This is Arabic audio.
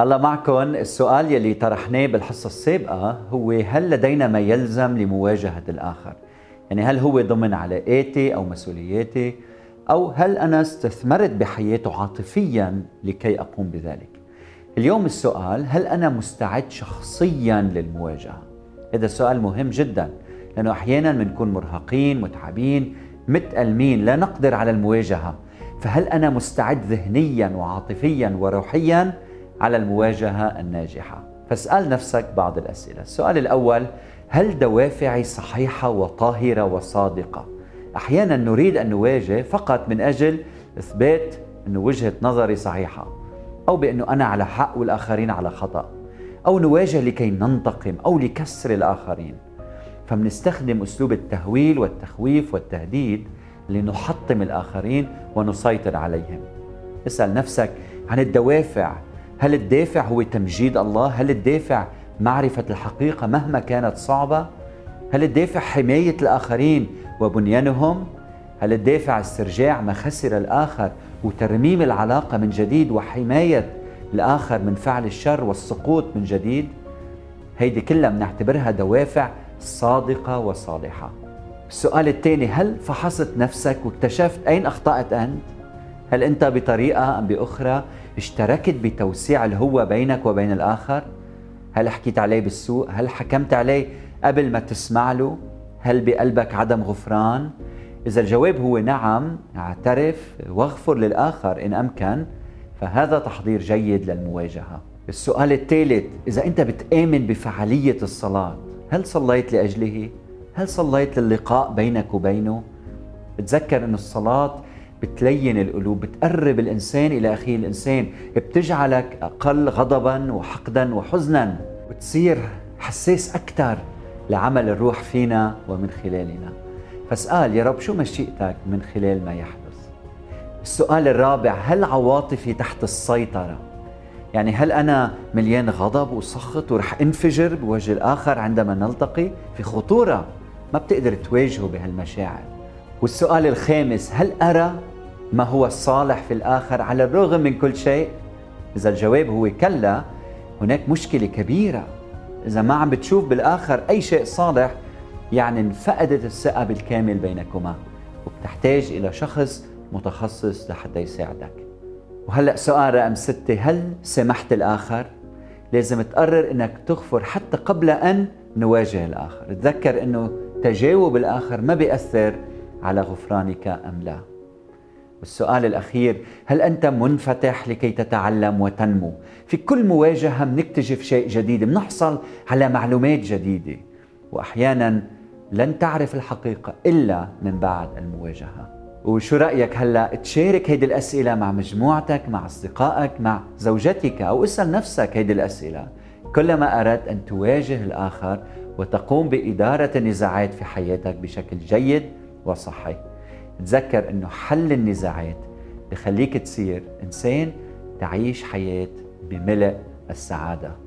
الله معكم. السؤال يلي طرحناه بالحصة السابقة هو هل لدينا ما يلزم لمواجهة الآخر؟ يعني هل هو ضمن علاقاتي أو مسؤولياتي؟ أو هل أنا استثمرت بحياته عاطفياً لكي أقوم بذلك؟ اليوم السؤال هل أنا مستعد شخصياً للمواجهة؟ هذا السؤال مهم جداً لأنه أحياناً بنكون مرهقين متعبين متألمين لا نقدر على المواجهة، فهل أنا مستعد ذهنياً وعاطفياً وروحياً على المواجهة الناجحة؟ فاسأل نفسك بعض الأسئلة. السؤال الأول، هل دوافعي صحيحة وطاهرة وصادقة؟ أحياناً نريد أن نواجه فقط من أجل إثبات أن وجهة نظري صحيحة، أو بأنه أنا على حق والآخرين على خطأ، أو نواجه لكي ننتقم أو لكسر الآخرين. فمنستخدم أسلوب التهويل والتخويف والتهديد لنحطم الآخرين ونسيطر عليهم. اسأل نفسك عن الدوافع، هل الدافع هو تمجيد الله؟ هل الدافع معرفة الحقيقة مهما كانت صعبة؟ هل الدافع حماية الآخرين وبنيانهم؟ هل الدافع استرجاع ما خسر الآخر وترميم العلاقة من جديد وحماية الآخر من فعل الشر والسقوط من جديد؟ هيدي كلها بنعتبرها دوافع صادقة وصالحة. السؤال الثاني، هل فحصت نفسك واكتشفت أين أخطأت أنت؟ هل أنت بطريقة أم بأخرى اشتركت بتوسيع الهوة بينك وبين الآخر؟ هل حكيت عليه بالسوء؟ هل حكمت عليه قبل ما تسمع له؟ هل بقلبك عدم غفران؟ إذا الجواب هو نعم، اعترف واغفر للآخر إن أمكن، فهذا تحضير جيد للمواجهة. السؤال الثالث، إذا أنت بتآمن بفعالية الصلاة، هل صليت لأجله؟ هل صليت للقاء بينك وبينه؟ تذكر أن الصلاة بتلين القلوب، بتقرب الإنسان إلى أخيه الإنسان، بتجعلك أقل غضباً وحقداً وحزناً، وتصير حساس أكثر لعمل الروح فينا ومن خلالنا. فاسأل يا رب شو مشيئتك من خلال ما يحدث. السؤال الرابع، هل عواطفي تحت السيطرة؟ يعني هل أنا مليان غضب وسخط ورح انفجر بوجه الآخر عندما نلتقي؟ في خطورة، ما بتقدر تواجهه بهالمشاعر. والسؤال الخامس، هل أرى ما هو الصالح في الآخر على الرغم من كل شيء؟ إذا الجواب هو كلا، هناك مشكلة كبيرة. إذا ما عم بتشوف بالآخر أي شيء صالح، يعني انفقدت الثقة بالكامل بينكما، وبتحتاج إلى شخص متخصص لحتى يساعدك. وهلأ سؤال رقم 6، هل سامحت الآخر؟ لازم تقرر إنك تغفر حتى قبل أن نواجه الآخر. تذكر إنه تجاوب الآخر ما بيأثر على غفرانك أم لا. والسؤال الأخير، هل أنت منفتح لكي تتعلم وتنمو؟ في كل مواجهة بنكتشف شيء جديد، بنحصل على معلومات جديدة، وأحياناً لن تعرف الحقيقة إلا من بعد المواجهة. وشو رأيك هلأ تشارك هيدي الأسئلة مع مجموعتك، مع أصدقائك، مع زوجتك، أو اسأل نفسك هيدي الأسئلة كلما أردت أن تواجه الآخر وتقوم بإدارة النزاعات في حياتك بشكل جيد وصحي. تذكر أنه حل النزاعات بخليك تصير إنسان تعيش حياة بملء السعادة.